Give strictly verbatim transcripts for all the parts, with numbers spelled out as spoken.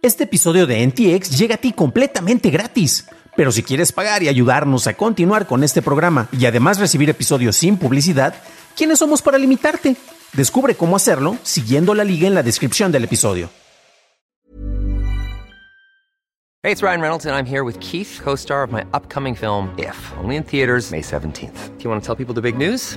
Este episodio de N T X llega a ti completamente gratis. Pero si quieres pagar y ayudarnos a continuar con este programa y además recibir episodios sin publicidad, ¿quiénes somos para limitarte? Descubre cómo hacerlo siguiendo la liga en la descripción del episodio. Hey, it's Ryan Reynolds, and I'm here with Keith, co-star of my upcoming film, If, only in theaters May seventeenth. Do you want to tell people the big news?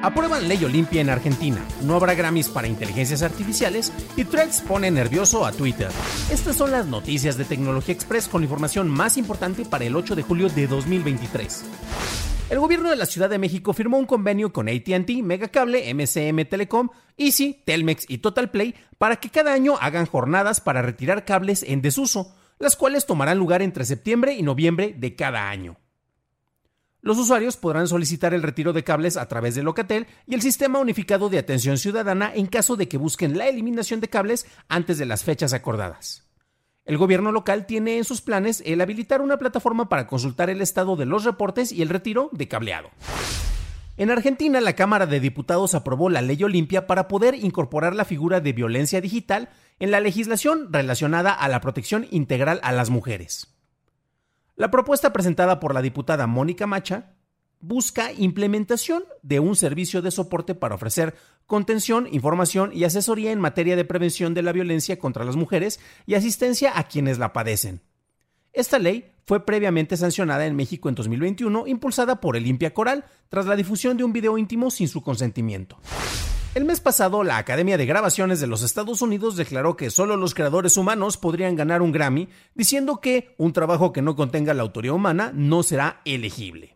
Aprueban Ley Olimpia en Argentina, no habrá Grammys para inteligencias artificiales y Threads pone nervioso a Twitter. Estas son las noticias de Tecnología Express con la información más importante para el ocho de julio de dos mil veintitrés. El gobierno de la Ciudad de México firmó un convenio con A T and T, Megacable, M C M Telecom, Izzi, Telmex y Total Play para que cada año hagan jornadas para retirar cables en desuso, las cuales tomarán lugar entre septiembre y noviembre de cada año. Los usuarios podrán solicitar el retiro de cables a través de Locatel y el Sistema Unificado de Atención Ciudadana en caso de que busquen la eliminación de cables antes de las fechas acordadas. El gobierno local tiene en sus planes el habilitar una plataforma para consultar el estado de los reportes y el retiro de cableado. En Argentina, la Cámara de Diputados aprobó la Ley Olimpia para poder incorporar la figura de violencia digital en la legislación relacionada a la protección integral a las mujeres. La propuesta presentada por la diputada Mónica Macha busca implementación de un servicio de soporte para ofrecer contención, información y asesoría en materia de prevención de la violencia contra las mujeres y asistencia a quienes la padecen. Esta ley fue previamente sancionada en México en dos mil veintiuno, impulsada por el Olimpia Coral, tras la difusión de un video íntimo sin su consentimiento. El mes pasado, la Academia de Grabaciones de los Estados Unidos declaró que solo los creadores humanos podrían ganar un Grammy, diciendo que un trabajo que no contenga la autoría humana no será elegible.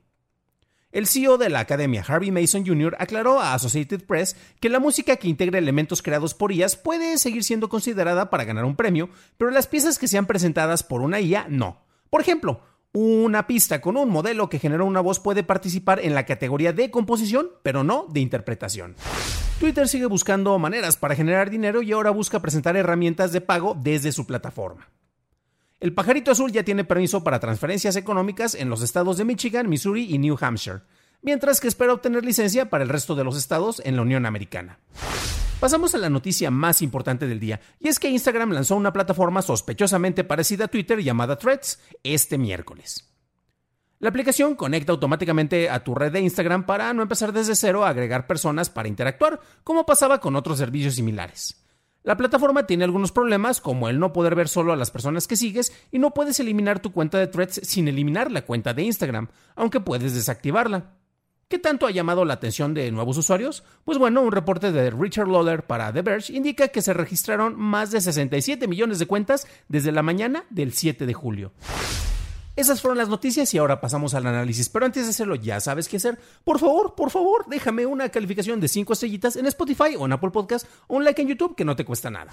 El C E O de la Academia, Harvey Mason junior, aclaró a Associated Press que la música que integra elementos creados por I As puede seguir siendo considerada para ganar un premio, pero las piezas que sean presentadas por una I A no. Por ejemplo, una pista con un modelo que generó una voz puede participar en la categoría de composición, pero no de interpretación. Twitter sigue buscando maneras para generar dinero y ahora busca presentar herramientas de pago desde su plataforma. El pajarito azul ya tiene permiso para transferencias económicas en los estados de Michigan, Missouri y New Hampshire, mientras que espera obtener licencia para el resto de los estados en la Unión Americana. Pasamos a la noticia más importante del día, y es que Instagram lanzó una plataforma sospechosamente parecida a Twitter llamada Threads este miércoles. La aplicación conecta automáticamente a tu red de Instagram para no empezar desde cero a agregar personas para interactuar, como pasaba con otros servicios similares. La plataforma tiene algunos problemas, como el no poder ver solo a las personas que sigues y no puedes eliminar tu cuenta de Threads sin eliminar la cuenta de Instagram, aunque puedes desactivarla. ¿Qué tanto ha llamado la atención de nuevos usuarios? Pues bueno, un reporte de Richard Lawler para The Verge indica que se registraron más de sesenta y siete millones de cuentas desde la mañana del siete de julio. Esas fueron las noticias y ahora pasamos al análisis, pero antes de hacerlo ya sabes qué hacer. Por favor, por favor, déjame una calificación de cinco estrellitas en Spotify o en Apple Podcast o un like en YouTube que no te cuesta nada.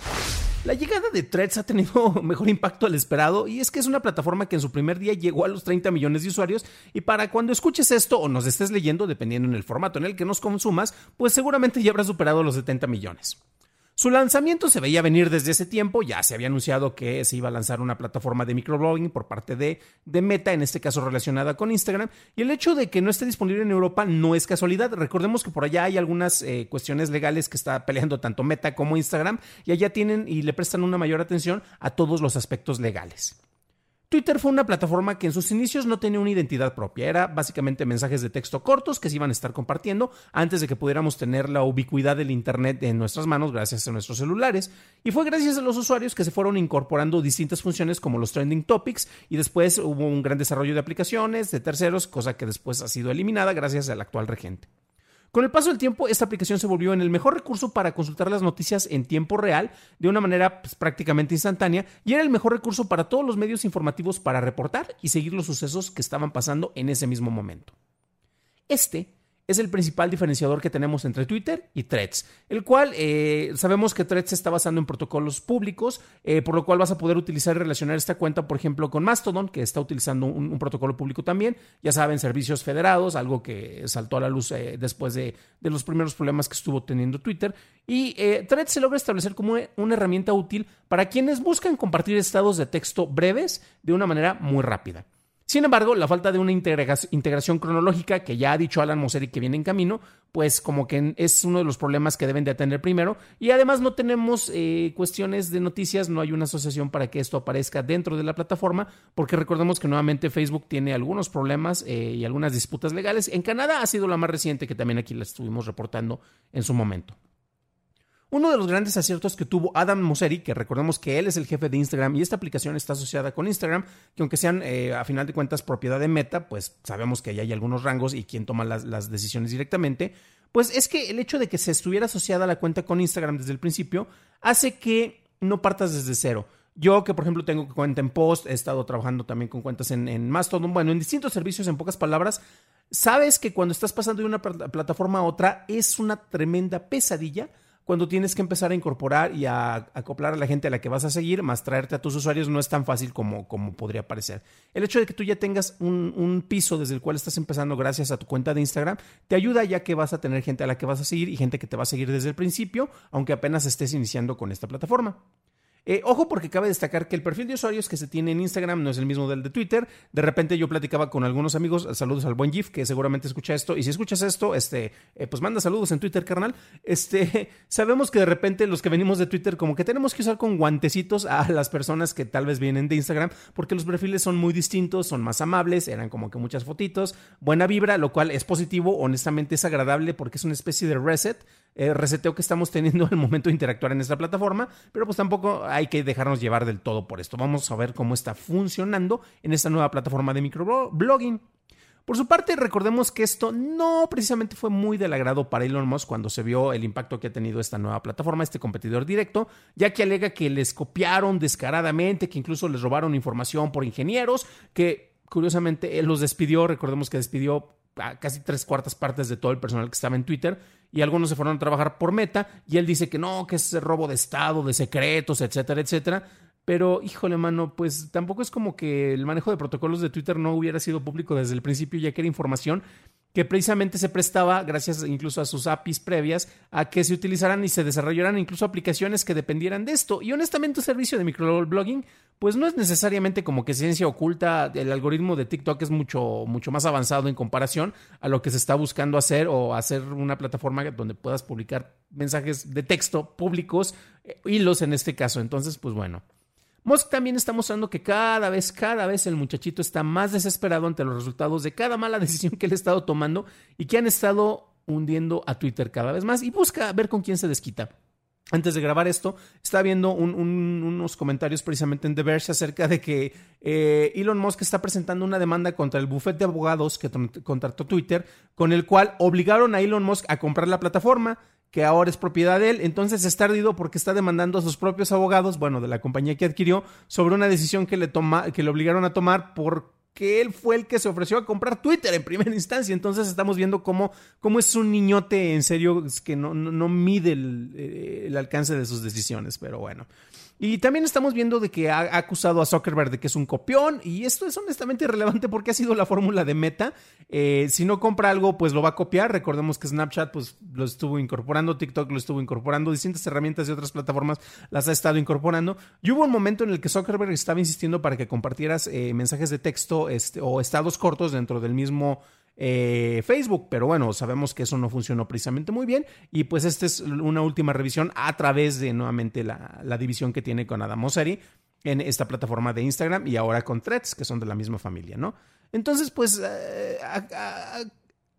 La llegada de Threads ha tenido mejor impacto al esperado y es que es una plataforma que en su primer día llegó a los treinta millones de usuarios y para cuando escuches esto o nos estés leyendo, dependiendo en el formato en el que nos consumas, pues seguramente ya habrá superado los setenta millones. Su lanzamiento se veía venir desde ese tiempo, ya se había anunciado que se iba a lanzar una plataforma de microblogging por parte de, de Meta, en este caso relacionada con Instagram, y el hecho de que no esté disponible en Europa no es casualidad. Recordemos que por allá hay algunas eh, cuestiones legales que está peleando tanto Meta como Instagram, y allá tienen y le prestan una mayor atención a todos los aspectos legales. Twitter fue una plataforma que en sus inicios no tenía una identidad propia, era básicamente mensajes de texto cortos que se iban a estar compartiendo antes de que pudiéramos tener la ubicuidad del internet en nuestras manos gracias a nuestros celulares, y fue gracias a los usuarios que se fueron incorporando distintas funciones como los trending topics y después hubo un gran desarrollo de aplicaciones de terceros, cosa que después ha sido eliminada gracias al actual regente. Con el paso del tiempo, esta aplicación se volvió en el mejor recurso para consultar las noticias en tiempo real, de una manera pues, prácticamente instantánea, y era el mejor recurso para todos los medios informativos para reportar y seguir los sucesos que estaban pasando en ese mismo momento. Este es el principal diferenciador que tenemos entre Twitter y Threads, el cual eh, sabemos que Threads se está basando en protocolos públicos, eh, por lo cual vas a poder utilizar y relacionar esta cuenta, por ejemplo, con Mastodon, que está utilizando un, un protocolo público también. Ya saben, servicios federados, algo que saltó a la luz eh, después de, de los primeros problemas que estuvo teniendo Twitter. Y eh, Threads se logra establecer como una herramienta útil para quienes buscan compartir estados de texto breves de una manera muy rápida. Sin embargo, la falta de una integración cronológica, que ya ha dicho Alan Mosseri que viene en camino, pues como que es uno de los problemas que deben de atender primero. Y además no tenemos eh, cuestiones de noticias, no hay una asociación para que esto aparezca dentro de la plataforma, porque recordemos que nuevamente Facebook tiene algunos problemas eh, y algunas disputas legales. En Canadá ha sido la más reciente, que también aquí la estuvimos reportando en su momento. Uno de los grandes aciertos que tuvo Adam Mosseri, que recordemos que él es el jefe de Instagram y esta aplicación está asociada con Instagram, que aunque sean eh, a final de cuentas propiedad de Meta, pues sabemos que ahí hay algunos rangos y quien toma las, las decisiones directamente, pues es que el hecho de que se estuviera asociada la cuenta con Instagram desde el principio hace que no partas desde cero. Yo, que por ejemplo tengo cuenta en Post, he estado trabajando también con cuentas en, en Mastodon, bueno, en distintos servicios, en pocas palabras, sabes que cuando estás pasando de una pl- plataforma a otra es una tremenda pesadilla cuando tienes que empezar a incorporar y a acoplar a la gente a la que vas a seguir, más traerte a tus usuarios, no es tan fácil como, como podría parecer. El hecho de que tú ya tengas un, un piso desde el cual estás empezando gracias a tu cuenta de Instagram, te ayuda ya que vas a tener gente a la que vas a seguir y gente que te va a seguir desde el principio, aunque apenas estés iniciando con esta plataforma. Eh, ojo, porque cabe destacar que el perfil de usuarios que se tiene en Instagram no es el mismo del de Twitter. De repente yo platicaba con algunos amigos, saludos al buen Keith, que seguramente escucha esto, y si escuchas esto, este, eh, pues manda saludos en Twitter, carnal. Este, sabemos que de repente los que venimos de Twitter como que tenemos que usar con guantecitos a las personas que tal vez vienen de Instagram, porque los perfiles son muy distintos, son más amables, eran como que muchas fotitos, buena vibra, lo cual es positivo, honestamente es agradable porque es una especie de reset, eh, reseteo que estamos teniendo al momento de interactuar en esta plataforma, pero pues tampoco hay que dejarnos llevar del todo por esto. Vamos a ver cómo está funcionando en esta nueva plataforma de microblogging. Por su parte, recordemos que esto no precisamente fue muy del agrado para Elon Musk cuando se vio el impacto que ha tenido esta nueva plataforma, este competidor directo, ya que alega que les copiaron descaradamente, que incluso les robaron información por ingenieros, que curiosamente él los despidió. Recordemos que despidió a casi tres cuartas partes de todo el personal que estaba en Twitter y algunos se fueron a trabajar por Meta y él dice que no, que es robo de estado, de secretos, etcétera, etcétera. Pero, híjole, mano, pues tampoco es como que el manejo de protocolos de Twitter no hubiera sido público desde el principio, ya que era información que precisamente se prestaba, gracias incluso a sus A P Is previas, a que se utilizaran y se desarrollaran incluso aplicaciones que dependieran de esto. Y honestamente, un servicio de microblogging, pues no es necesariamente como que ciencia oculta. El algoritmo de TikTok es mucho, mucho más avanzado en comparación a lo que se está buscando hacer, o hacer una plataforma donde puedas publicar mensajes de texto públicos, hilos en este caso. Entonces, pues bueno. Musk también está mostrando que cada vez, cada vez el muchachito está más desesperado ante los resultados de cada mala decisión que él ha estado tomando y que han estado hundiendo a Twitter cada vez más, y busca ver con quién se desquita. Antes de grabar esto, estaba viendo un, un, unos comentarios precisamente en The Verge acerca de que eh, Elon Musk está presentando una demanda contra el bufete de abogados que t- contrató Twitter, con el cual obligaron a Elon Musk a comprar la plataforma, que ahora es propiedad de él. Entonces está ardido porque está demandando a sus propios abogados, bueno, de la compañía que adquirió, sobre una decisión que le, toma, que le obligaron a tomar porque él fue el que se ofreció a comprar Twitter en primera instancia. Entonces estamos viendo cómo, cómo es un niñote, en serio, que no, no, no mide el, el alcance de sus decisiones, pero bueno. Y también estamos viendo de que ha acusado a Zuckerberg de que es un copión, y esto es honestamente irrelevante porque ha sido la fórmula de Meta. Eh, si no compra algo, pues lo va a copiar. Recordemos que Snapchat pues lo estuvo incorporando, TikTok lo estuvo incorporando, distintas herramientas de otras plataformas las ha estado incorporando. Y hubo un momento en el que Zuckerberg estaba insistiendo para que compartieras eh, mensajes de texto este, o estados cortos dentro del mismo Eh, Facebook, pero bueno, sabemos que eso no funcionó precisamente muy bien, y pues esta es una última revisión a través de nuevamente la, la división que tiene con Adam Mosseri en esta plataforma de Instagram, y ahora con Threads, que son de la misma familia, ¿no? Entonces pues eh, a, a,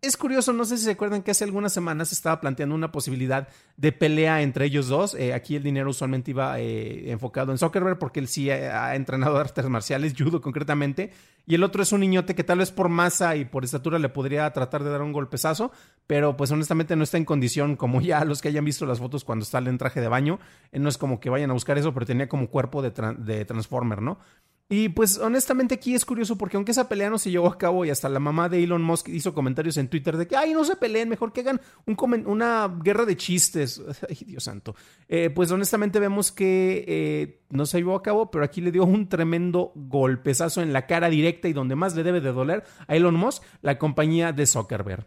es curioso, no sé si se acuerdan que hace algunas semanas se estaba planteando una posibilidad de pelea entre ellos dos. Eh, aquí el dinero usualmente iba eh, enfocado en Zuckerberg porque él sí ha, ha entrenado artes marciales, judo concretamente. Y el otro es un niñote que tal vez por masa y por estatura le podría tratar de dar un golpezazo, pero pues honestamente no está en condición, como ya los que hayan visto las fotos cuando está en traje de baño. No es como que vayan a buscar eso, pero tenía como cuerpo de, tra- de Transformer, ¿no? Y pues honestamente aquí es curioso porque aunque esa pelea no se llevó a cabo y hasta la mamá de Elon Musk hizo comentarios en Twitter de que ay, no se peleen, mejor que hagan un comen- una guerra de chistes. Ay, Dios santo. Eh, pues honestamente vemos que eh, no se llevó a cabo, pero aquí le dio un tremendo golpezazo en la cara directa y donde más le debe de doler a Elon Musk, la compañía de Zuckerberg.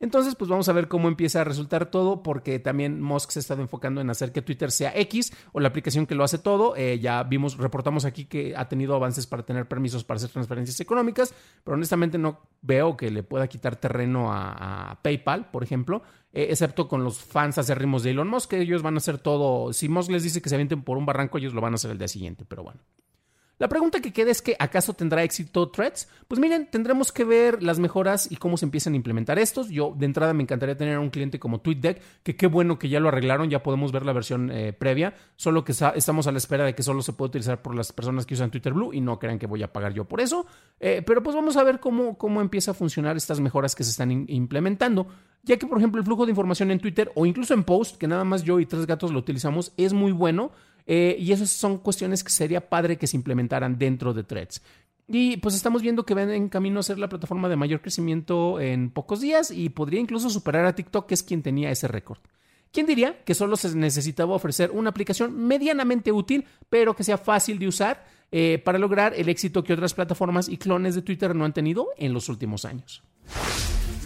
Entonces, pues vamos a ver cómo empieza a resultar todo, porque también Musk se ha estado enfocando en hacer que Twitter sea X o la aplicación que lo hace todo. Eh, ya vimos, reportamos aquí que ha tenido avances para tener permisos para hacer transferencias económicas, pero honestamente no veo que le pueda quitar terreno a, a PayPal, por ejemplo, eh, excepto con los fans acérrimos de Elon Musk, que ellos van a hacer todo. Si Musk les dice que se avienten por un barranco, ellos lo van a hacer el día siguiente, pero bueno. La pregunta que queda es que ¿acaso tendrá éxito Threads? Pues miren, tendremos que ver las mejoras y cómo se empiezan a implementar estos. Yo de entrada me encantaría tener un cliente como TweetDeck, que qué bueno que ya lo arreglaron, ya podemos ver la versión eh, previa, solo que sa- estamos a la espera de que solo se puede utilizar por las personas que usan Twitter Blue y no crean que voy a pagar yo por eso. Eh, pero pues vamos a ver cómo, cómo empieza a funcionar estas mejoras que se están in- implementando. Ya que, por ejemplo, el flujo de información en Twitter o incluso en Post, que nada más yo y tres gatos lo utilizamos, es muy bueno. Eh, y esas son cuestiones que sería padre que se implementaran dentro de Threads. Y pues estamos viendo que van en camino a ser la plataforma de mayor crecimiento en pocos días y podría incluso superar a TikTok, que es quien tenía ese récord. ¿Quién diría que solo se necesitaba ofrecer una aplicación medianamente útil, pero que sea fácil de usar eh, para lograr el éxito que otras plataformas y clones de Twitter no han tenido en los últimos años?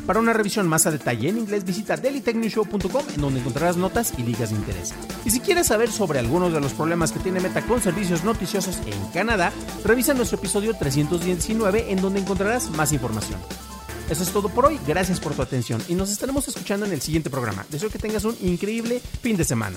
Para una revisión más a detalle en inglés, visita daily tech news show punto com, en donde encontrarás notas y ligas de interés. Y si quieres saber sobre algunos de los problemas que tiene Meta con servicios noticiosos en Canadá, revisa nuestro episodio trescientos diecinueve, en donde encontrarás más información. Eso es todo por hoy, gracias por tu atención y nos estaremos escuchando en el siguiente programa. Deseo que tengas un increíble fin de semana.